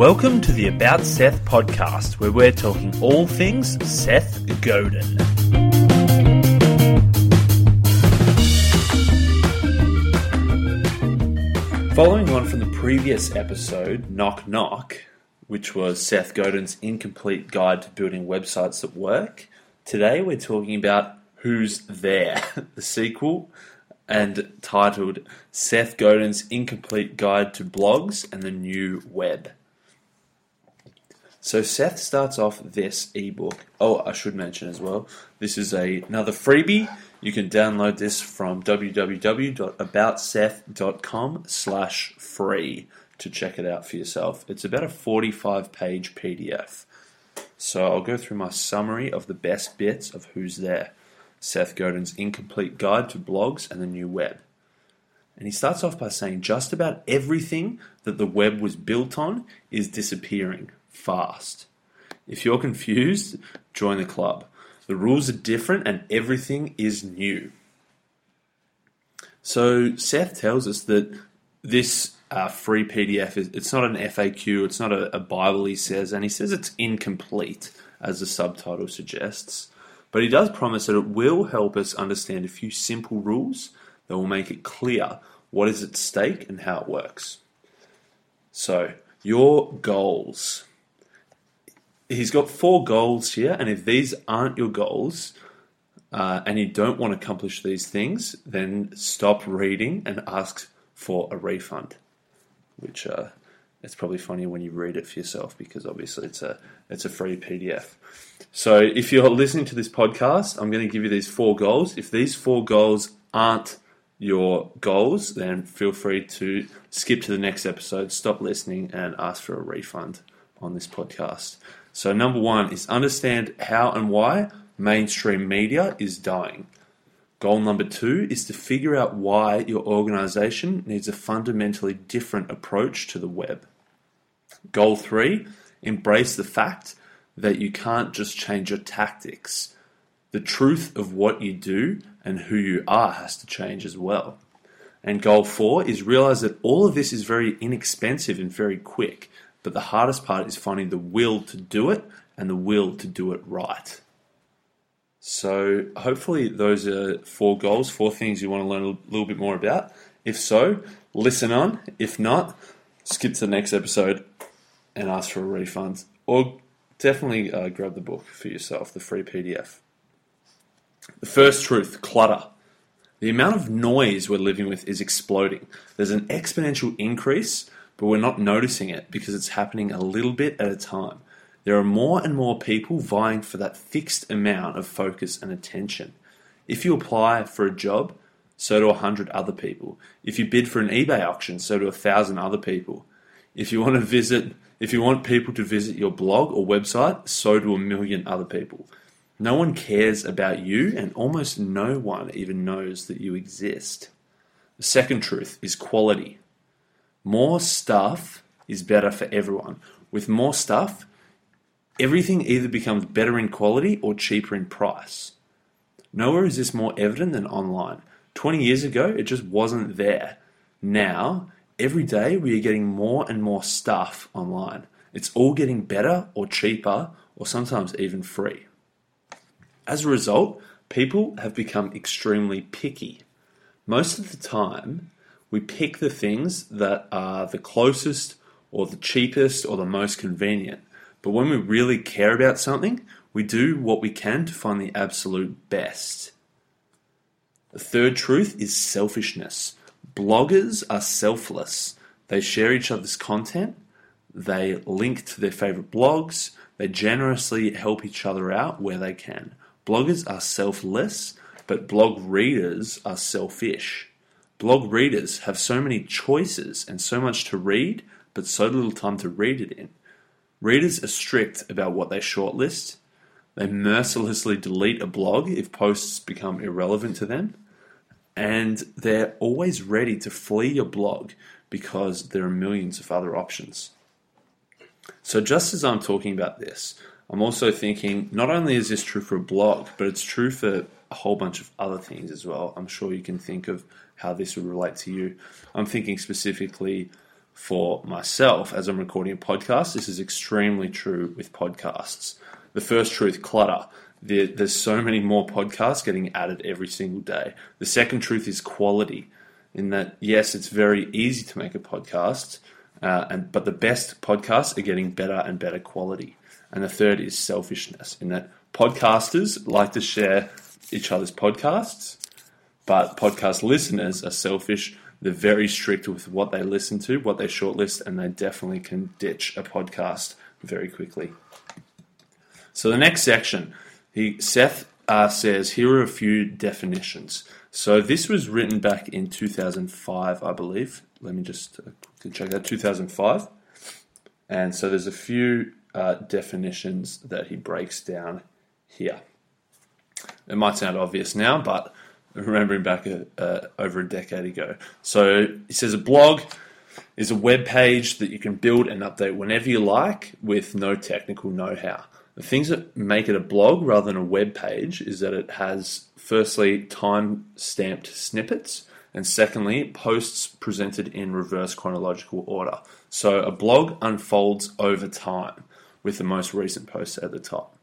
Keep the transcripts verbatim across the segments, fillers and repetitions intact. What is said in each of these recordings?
Welcome to the About Seth podcast, where we're talking all things Seth Godin. Following on from the previous episode, Knock Knock, which was Seth Godin's incomplete guide to building websites that work, today we're talking about Who's There, the sequel, and titled Seth Godin's Incomplete Guide to Blogs and the New Web. So Seth starts off this ebook. Oh, I should mention as well, this is a, another freebie. You can download this from w w w dot about seth dot com slash free to check it out for yourself. It's about a forty-five page P D F. So I'll go through my summary of the best bits of Who's There, Seth Godin's Incomplete Guide to Blogs and the New Web. And he starts off by saying just about everything that the web was built on is disappearing fast. If you're confused, join the club. The rules are different and everything is new. So Seth tells us that this uh, free P D F, is it's not an F A Q, it's not a, a Bible, he says, and he says it's incomplete, as the subtitle suggests. But he does promise that it will help us understand a few simple rules that will make it clear what is at stake and how it works. So, your goals. He's got four goals here, and if these aren't your goals, uh, and you don't want to accomplish these things, then stop reading and ask for a refund. Which, uh, it's probably funny when you read it for yourself, because obviously it's a it's a free P D F. So if you're listening to this podcast, I'm going to give you these four goals. If these four goals aren't your goals, then feel free to skip to the next episode, stop listening, and ask for a refund on this podcast. So number one is understand how and why mainstream media is dying. Goal number two is to figure out why your organization needs a fundamentally different approach to the web. Goal three, embrace the fact that you can't just change your tactics. The truth of what you do and who you are has to change as well. And goal four is realize that all of this is very inexpensive and very quick, but the hardest part is finding the will to do it and the will to do it right. So hopefully those are four goals, four things you want to learn a little bit more about. If so, listen on. If not, skip to the next episode and ask for a refund. Or definitely uh, grab the book for yourself, the free P D F. The first truth, clutter. The amount of noise we're living with is exploding. There's an exponential increase, but we're not noticing it because it's happening a little bit at a time. There are more and more people vying for that fixed amount of focus and attention. If you apply for a job, so do one hundred other people. If you bid for an eBay auction, so do one thousand other people. If you want to visit, if you want people to visit your blog or website, so do a million other people. No one cares about you, and almost no one even knows that you exist. The second truth is quality. More stuff is better for everyone. With more stuff, everything either becomes better in quality or cheaper in price. Nowhere is this more evident than online. twenty years ago, it just wasn't there. Now, every day we are getting more and more stuff online. It's all getting better or cheaper or sometimes even free. As a result, people have become extremely picky. Most of the time, we pick the things that are the closest or the cheapest or the most convenient. But when we really care about something, we do what we can to find the absolute best. The third truth is selfishness. Bloggers are selfless. They share each other's content. They link to their favorite blogs. They generously help each other out where they can. Bloggers are selfless, but blog readers are selfish. Blog readers have so many choices and so much to read, but so little time to read it in. Readers are strict about what they shortlist. They mercilessly delete a blog if posts become irrelevant to them. And they're always ready to flee your blog because there are millions of other options. So just as I'm talking about this, I'm also thinking not only is this true for a blog, but it's true for a whole bunch of other things as well. I'm sure you can think of how this would relate to you. I'm thinking specifically for myself as I'm recording a podcast. This is extremely true with podcasts. The first truth, clutter. There, there's so many more podcasts getting added every single day. The second truth is quality, in that, yes, it's very easy to make a podcast, uh, and but the best podcasts are getting better and better quality. And the third is selfishness, in that podcasters like to share each other's podcasts, but podcast listeners are selfish. They're very strict with what they listen to, what they shortlist, and they definitely can ditch a podcast very quickly. So the next section, he, Seth uh, says, here are a few definitions. So this was written back in two thousand five, I believe. Let me just check that, two thousand five. And so there's a few uh, definitions that he breaks down here. It might sound obvious now, but remembering back a, uh, over a decade ago. So he says a blog is a web page that you can build and update whenever you like with no technical know-how. The things that make it a blog rather than a web page is that it has, firstly, time-stamped snippets, and secondly, posts presented in reverse chronological order. So a blog unfolds over time with the most recent posts at the top.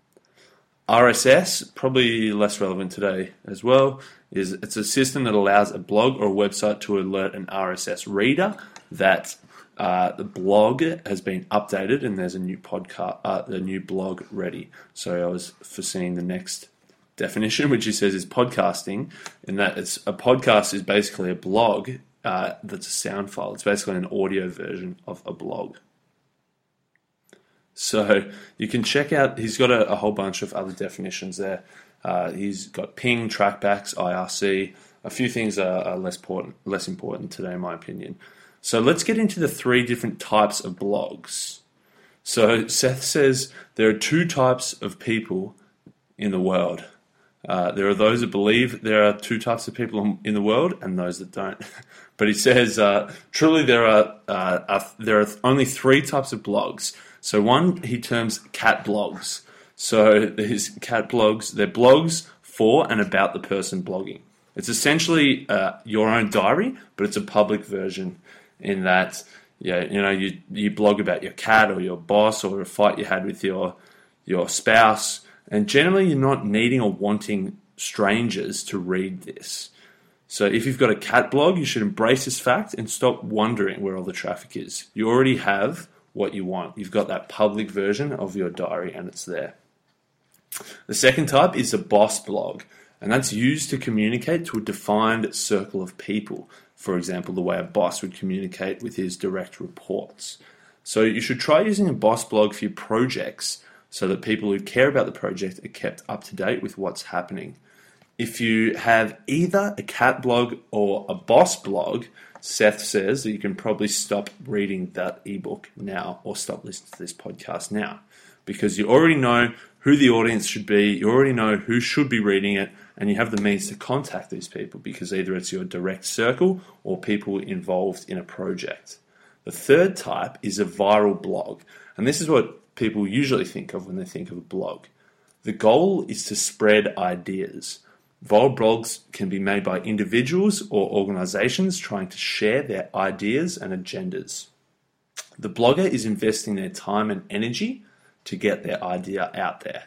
R S S, probably less relevant today as well, is it's a system that allows a blog or a website to alert an R S S reader that uh, the blog has been updated and there's a new podcast, uh, a new blog ready. So I was foreseeing the next definition, which he says is podcasting, in that it's a podcast is basically a blog uh, that's a sound file. It's basically an audio version of a blog. So you can check out, he's got a, a whole bunch of other definitions there. Uh, he's got ping, trackbacks, I R C. A few things are, are less important, less important today, in my opinion. So let's get into the three different types of blogs. So Seth says there are two types of people in the world. Uh, there are those that believe there are two types of people in the world and those that don't. But he says, uh, truly there are, uh, are there are only three types of blogs. So one he terms cat blogs. So there's cat blogs. They're blogs for and about the person blogging. It's essentially uh, your own diary, but it's a public version in that yeah, you know you, you blog about your cat or your boss or a fight you had with your your spouse, and generally you're not needing or wanting strangers to read this. So if you've got a cat blog, you should embrace this fact and stop wondering where all the traffic is. You already have what you want. You've got that public version of your diary and it's there. The second type is the boss blog, and that's used to communicate to a defined circle of people. For example, the way a boss would communicate with his direct reports. So you should try using a boss blog for your projects so that people who care about the project are kept up to date with what's happening. If you have either a cat blog or a boss blog, Seth says that you can probably stop reading that ebook now or stop listening to this podcast now, because you already know who the audience should be, you already know who should be reading it, and you have the means to contact these people because either it's your direct circle or people involved in a project. The third type is a viral blog, and this is what people usually think of when they think of a blog. The goal is to spread ideas. Viral blogs can be made by individuals or organizations trying to share their ideas and agendas. The blogger is investing their time and energy to get their idea out there.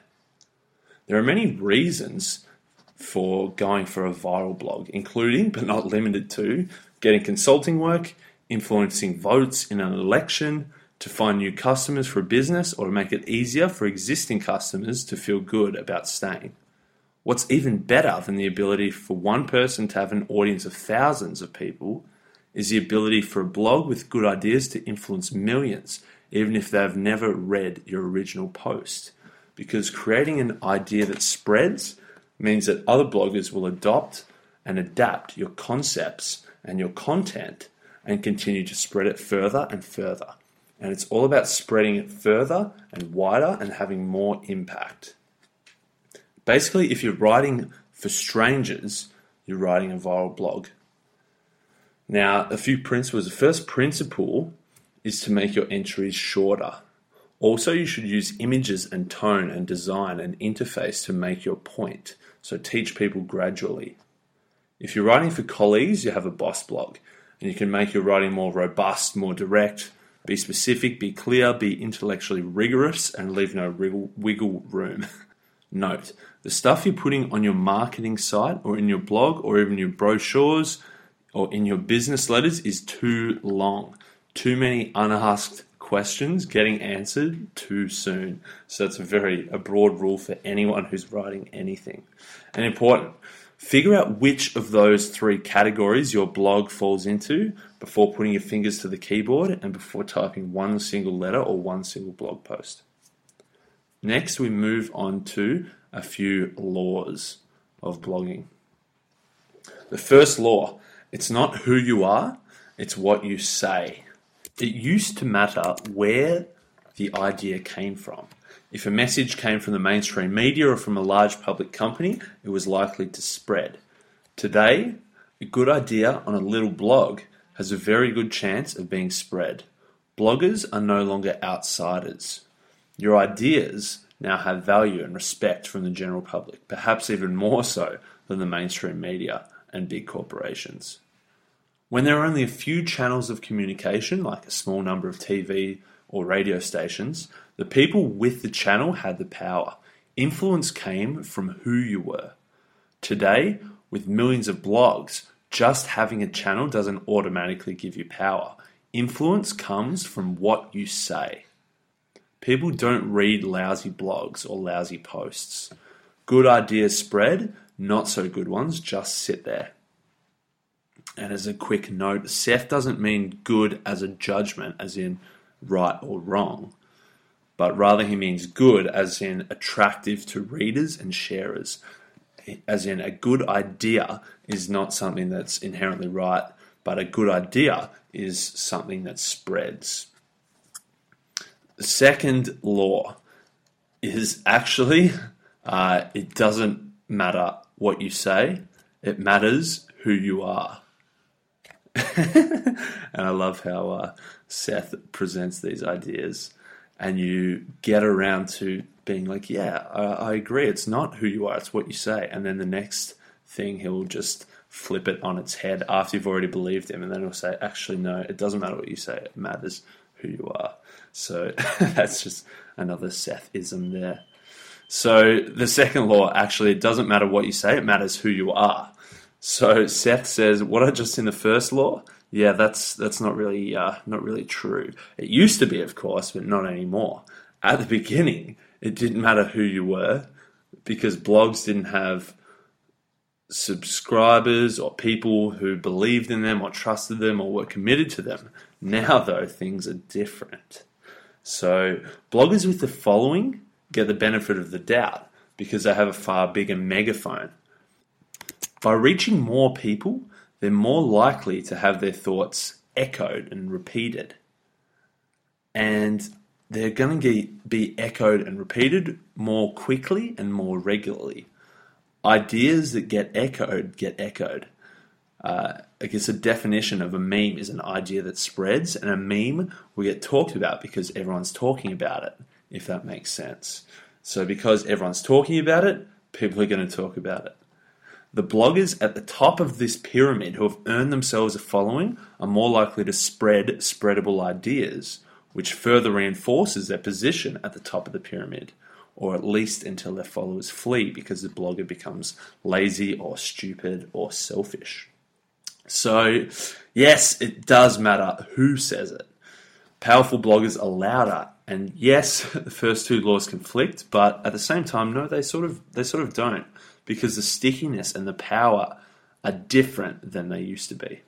There are many reasons for going for a viral blog, including but not limited to getting consulting work, influencing votes in an election, to find new customers for a business, or to make it easier for existing customers to feel good about staying. What's even better than the ability for one person to have an audience of thousands of people is the ability for a blog with good ideas to influence millions, even if they've never read your original post. Because creating an idea that spreads means that other bloggers will adopt and adapt your concepts and your content and continue to spread it further and further. And it's all about spreading it further and wider and having more impact. Basically, if you're writing for strangers, you're writing a viral blog. Now, a few principles. The first principle is to make your entries shorter. Also, you should use images and tone and design and interface to make your point. So teach people gradually. If you're writing for colleagues, you have a boss blog. and you can make your writing more robust, more direct. Be specific, be clear, be intellectually rigorous, and leave no wiggle room. Note, the stuff you're putting on your marketing site or in your blog or even your brochures or in your business letters is too long. Too many unasked questions getting answered too soon. So that's a very a broad rule for anyone who's writing anything. And important, figure out which of those three categories your blog falls into before putting your fingers to the keyboard and before typing one single letter or one single blog post. Next, we move on to a few laws of blogging. The first law, it's not who you are, it's what you say. It used to matter where the idea came from. If a message came from the mainstream media or from a large public company, it was likely to spread. Today, a good idea on a little blog has a very good chance of being spread. Bloggers are no longer outsiders. Your ideas now have value and respect from the general public, perhaps even more so than the mainstream media and big corporations. When there are only a few channels of communication, like a small number of T V or radio stations, the people with the channel had the power. Influence came from who you were. Today, with millions of blogs, just having a channel doesn't automatically give you power. Influence comes from what you say. People don't read lousy blogs or lousy posts. Good ideas spread, not so good ones just sit there. And as a quick note, Seth doesn't mean good as a judgment, as in right or wrong, but rather he means good as in attractive to readers and sharers. As in, a good idea is not something that's inherently right, but a good idea is something that spreads. The second law is actually, uh, it doesn't matter what you say, it matters who you are. And I love how uh, Seth presents these ideas, and you get around to being like, yeah, I, I agree, it's not who you are, it's what you say. And then the next thing he'll just flip it on its head after you've already believed him, and then he'll say, actually, no, it doesn't matter what you say, it matters who you are. So that's just another Sethism there. So the second law, actually, it doesn't matter what you say, it matters who you are. So Seth says, what I just in the first law, yeah, that's that's not really uh, not really true. It used to be, of course, but not anymore. At the beginning, it didn't matter who you were because blogs didn't have subscribers or people who believed in them or trusted them or were committed to them. Now, though, things are different. So bloggers with the following get the benefit of the doubt because they have a far bigger megaphone. By reaching more people, they're more likely to have their thoughts echoed and repeated. And they're going to be echoed and repeated more quickly and more regularly. Ideas that get echoed get echoed. Uh, I guess a definition of a meme is an idea that spreads, and a meme will get talked about because everyone's talking about it, if that makes sense. So because everyone's talking about it, people are going to talk about it. The bloggers at the top of this pyramid who have earned themselves a following are more likely to spread spreadable ideas, which further reinforces their position at the top of the pyramid, or at least until their followers flee because the blogger becomes lazy or stupid or selfish. So, yes, it does matter who says it. Powerful bloggers are louder, and yes, the first two laws conflict, but at the same time, no, they sort of they sort of don't. Because the stickiness and the power are different than they used to be.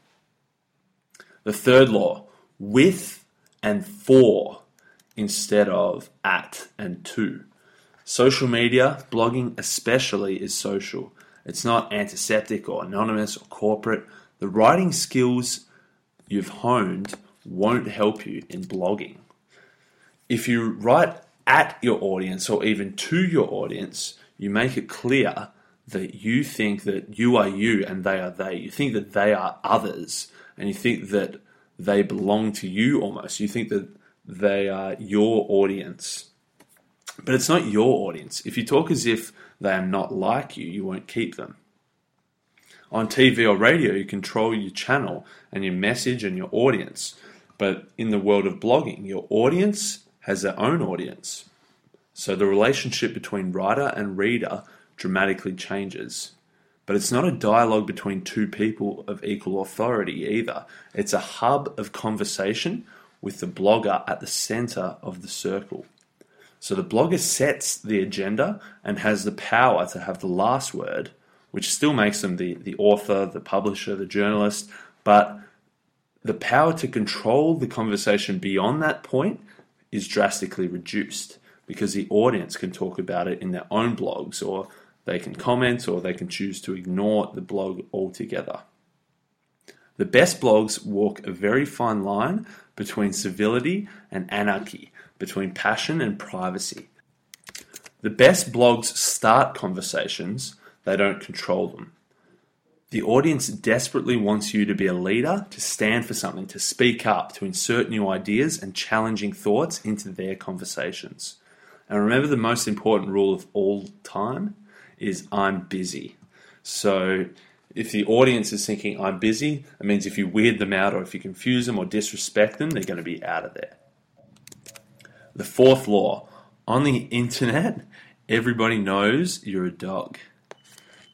The third law, with and for instead of at and to. Social media, blogging especially, is social. It's not antiseptic or anonymous or corporate. The writing skills you've honed won't help you in blogging. If you write at your audience or even to your audience, you make it clear that you think that you are you and they are they. You think that they are others and you think that they belong to you almost. You think that they are your audience. But it's not your audience. If you talk as if they are not like you, you won't keep them. on T V or radio, you control your channel and your message and your audience. But in the world of blogging, your audience has their own audience. So the relationship between writer and reader dramatically changes. But it's not a dialogue between two people of equal authority either. It's a hub of conversation with the blogger at the center of the circle. So the blogger sets the agenda and has the power to have the last word, which still makes them the, the author, the publisher, the journalist, but the power to control the conversation beyond that point is drastically reduced because the audience can talk about it in their own blogs, or they can comment, or they can choose to ignore the blog altogether. The best blogs walk a very fine line between civility and anarchy, between passion and privacy. The best blogs start conversations, they don't control them. The audience desperately wants you to be a leader, to stand for something, to speak up, to insert new ideas and challenging thoughts into their conversations. And remember, the most important rule of all time is I'm busy. So if the audience is thinking I'm busy, it means if you weird them out or if you confuse them or disrespect them, they're going to be out of there. The fourth law, on the internet, everybody knows you're a dog.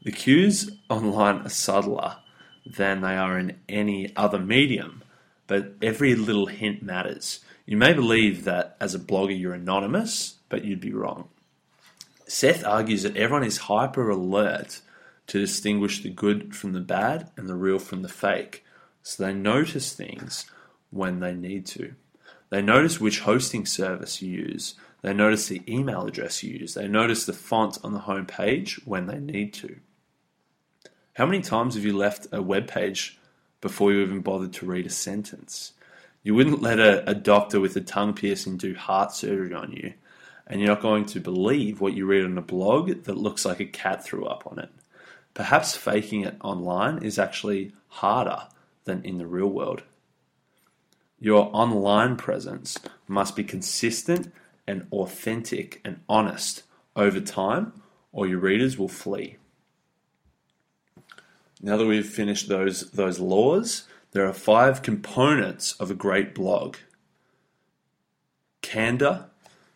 The cues online are subtler than they are in any other medium, but every little hint matters. You may believe that as a blogger you're anonymous, but you'd be wrong. Seth argues that everyone is hyper alert to distinguish the good from the bad and the real from the fake, so they notice things when they need to. They notice which hosting service you use. They notice the email address you use. They notice the font on the home page when they need to. How many times have you left a web page before you even bothered to read a sentence? You wouldn't let a, a doctor with a tongue piercing do heart surgery on you, and you're not going to believe what you read on a blog that looks like a cat threw up on it. Perhaps faking it online is actually harder than in the real world. Your online presence must be consistent and authentic and honest over time, or your readers will flee. Now that we've finished those, those laws, there are five components of a great blog: candor,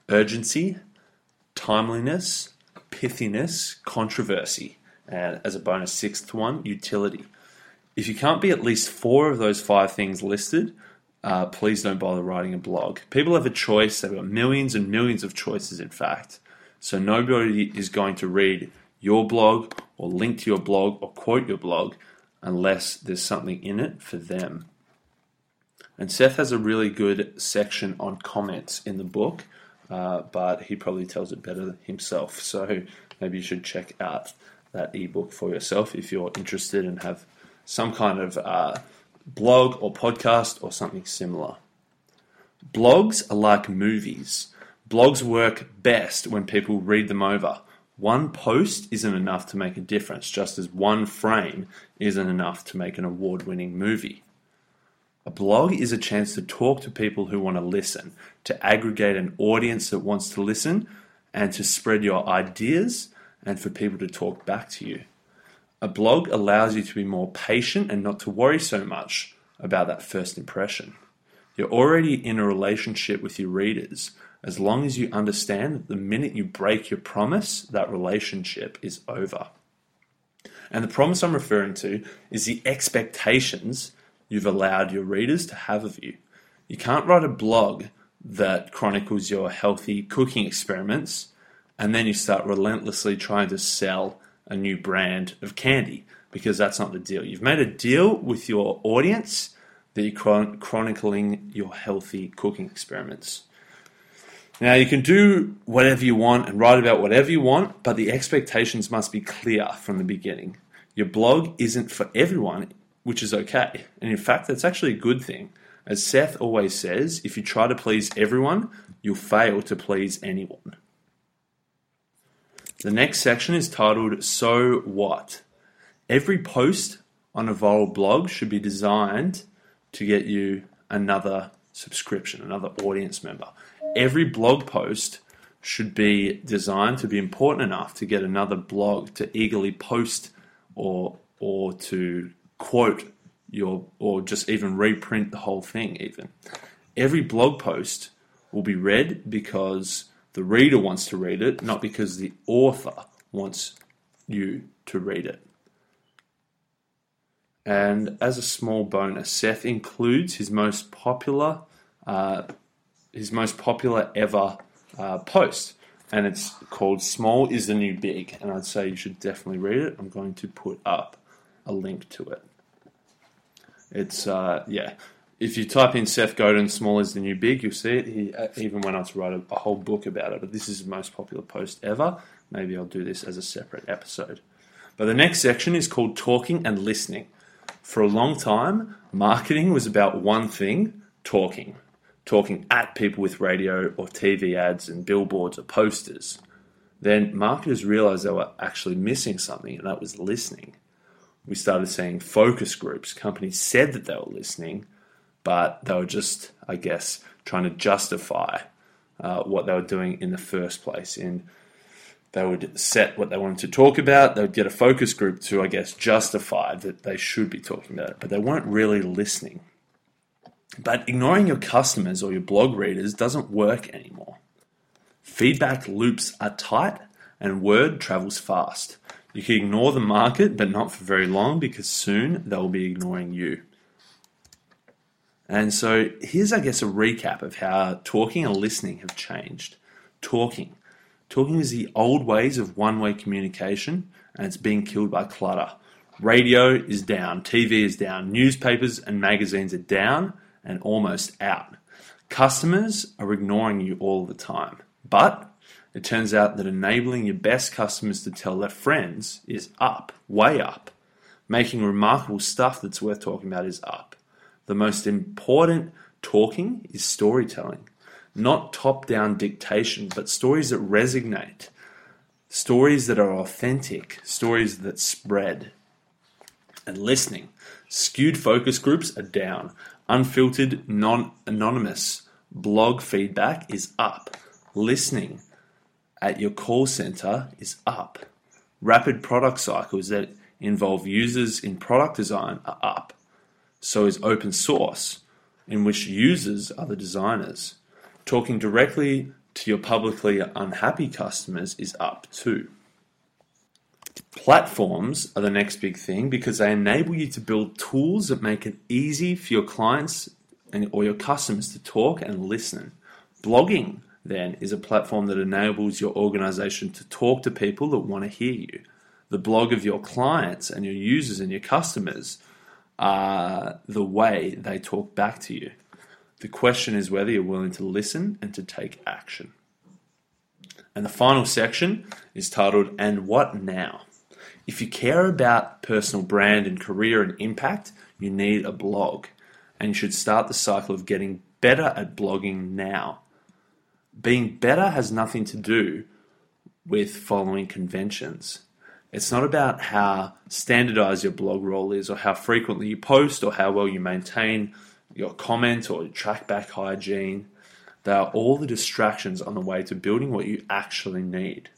urgency, timeliness, pithiness, controversy, and as a bonus sixth one, utility. If you can't be at least four of those five things listed, uh, please don't bother writing a blog. People have a choice. They've got millions and millions of choices, in fact. So nobody is going to read your blog or link to your blog or quote your blog unless there's something in it for them. And Seth has a really good section on comments in the book, Uh, but he probably tells it better himself. So maybe you should check out that ebook for yourself if you're interested and have some kind of uh, blog or podcast or something similar. Blogs are like movies. Blogs work best when people read them over. One post isn't enough to make a difference, just as one frame isn't enough to make an award-winning movie. A blog is a chance to talk to people who want to listen, to aggregate an audience that wants to listen, and to spread your ideas and for people to talk back to you. A blog allows you to be more patient and not to worry so much about that first impression. You're already in a relationship with your readers, as long as you understand that the minute you break your promise, that relationship is over. And the promise I'm referring to is the expectations you've allowed your readers to have of you. You can't write a blog that chronicles your healthy cooking experiments and then you start relentlessly trying to sell a new brand of candy, because that's not the deal. You've made a deal with your audience that you're chron- chronicling your healthy cooking experiments. Now, you can do whatever you want and write about whatever you want, but the expectations must be clear from the beginning. Your blog isn't for everyone, which is okay. And in fact, that's actually a good thing. As Seth always says, if you try to please everyone, you'll fail to please anyone. The next section is titled, So What? Every post on a viral blog should be designed to get you another subscription, another audience member. Every blog post should be designed to be important enough to get another blog to eagerly post or or to quote your, or just even reprint the whole thing even. Every blog post will be read because the reader wants to read it, not because the author wants you to read it. And as a small bonus, Seth includes his most popular, uh, his most popular ever uh, post, and it's called "Small is the New Big." And I'd say you should definitely read it. I'm going to put up a link to it. It's uh, yeah. If you type in Seth Godin, "Small is the New Big," you'll see it. He even went on to write a, a whole book about it. But this is his most popular post ever. Maybe I'll do this as a separate episode. But the next section is called Talking and Listening. For a long time, marketing was about one thing, talking. Talking at people with radio or T V ads and billboards or posters. Then marketers realized they were actually missing something, and that was listening. We started seeing focus groups. Companies said that they were listening, but they were just, I guess, trying to justify uh, what they were doing in the first place. In They would set what they wanted to talk about. They would get a focus group to, I guess, justify that they should be talking about it. But they weren't really listening. But ignoring your customers or your blog readers doesn't work anymore. Feedback loops are tight and word travels fast. You can ignore the market, but not for very long, because soon they'll be ignoring you. And so here's, I guess, a recap of how talking and listening have changed. Talking. Talking is the old ways of one-way communication, and it's being killed by clutter. Radio is down, T V is down, newspapers and magazines are down and almost out. Customers are ignoring you all the time. But it turns out that enabling your best customers to tell their friends is up, way up. Making remarkable stuff that's worth talking about is up. The most important talking is storytelling. Not top-down dictation, but stories that resonate, stories that are authentic, stories that spread. And listening. Skewed focus groups are down. Unfiltered, non-anonymous blog feedback is up. Listening at your call center is up. Rapid product cycles that involve users in product design are up. So is open source, in which users are the designers. Talking directly to your publicly unhappy customers is up too. Platforms are the next big thing because they enable you to build tools that make it easy for your clients and or your customers to talk and listen. Blogging, then, is a platform that enables your organization to talk to people that want to hear you. The blog of your clients and your users and your customers are the way they talk back to you. The question is whether you're willing to listen and to take action. And the final section is titled, "And What Now?" If you care about personal brand and career and impact, you need a blog. And you should start the cycle of getting better at blogging now. Being better has nothing to do with following conventions. It's not about how standardized your blog role is or how frequently you post or how well you maintain your comment or track back hygiene. They are all the distractions on the way to building what you actually need.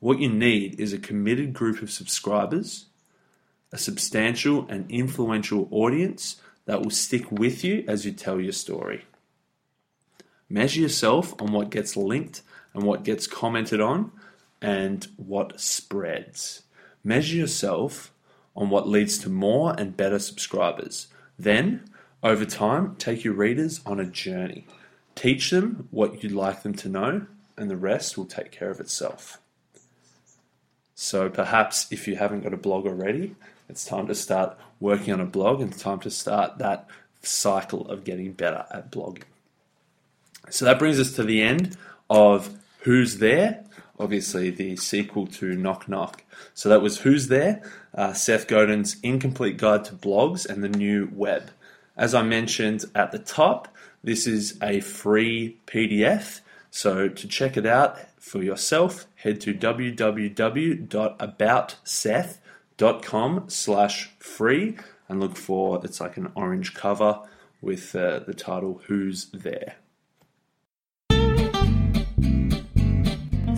What you need is a committed group of subscribers, a substantial and influential audience that will stick with you as you tell your story. Measure yourself on what gets linked and what gets commented on and what spreads. Measure yourself on what leads to more and better subscribers. Then, over time, take your readers on a journey. Teach them what you'd like them to know, and the rest will take care of itself. So perhaps if you haven't got a blog already, it's time to start working on a blog, and it's time to start that cycle of getting better at blogging. So that brings us to the end of Who's There? Obviously, the sequel to Knock Knock. So that was Who's There? Uh, Seth Godin's Incomplete Guide to Blogs and the New Web. As I mentioned at the top, this is a free P D F, so to check it out for yourself, head to w w w dot about seth dot com slash free and look for, it's like an orange cover with uh, the title, Who's There?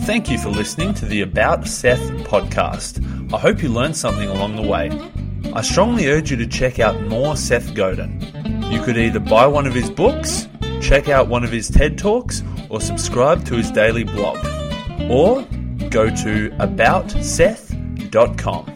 Thank you for listening to the About Seth podcast. I hope you learned something along the way. I strongly urge you to check out more Seth Godin. You could either buy one of his books, check out one of his TED Talks, or subscribe to his daily blog. Or go to about seth dot com.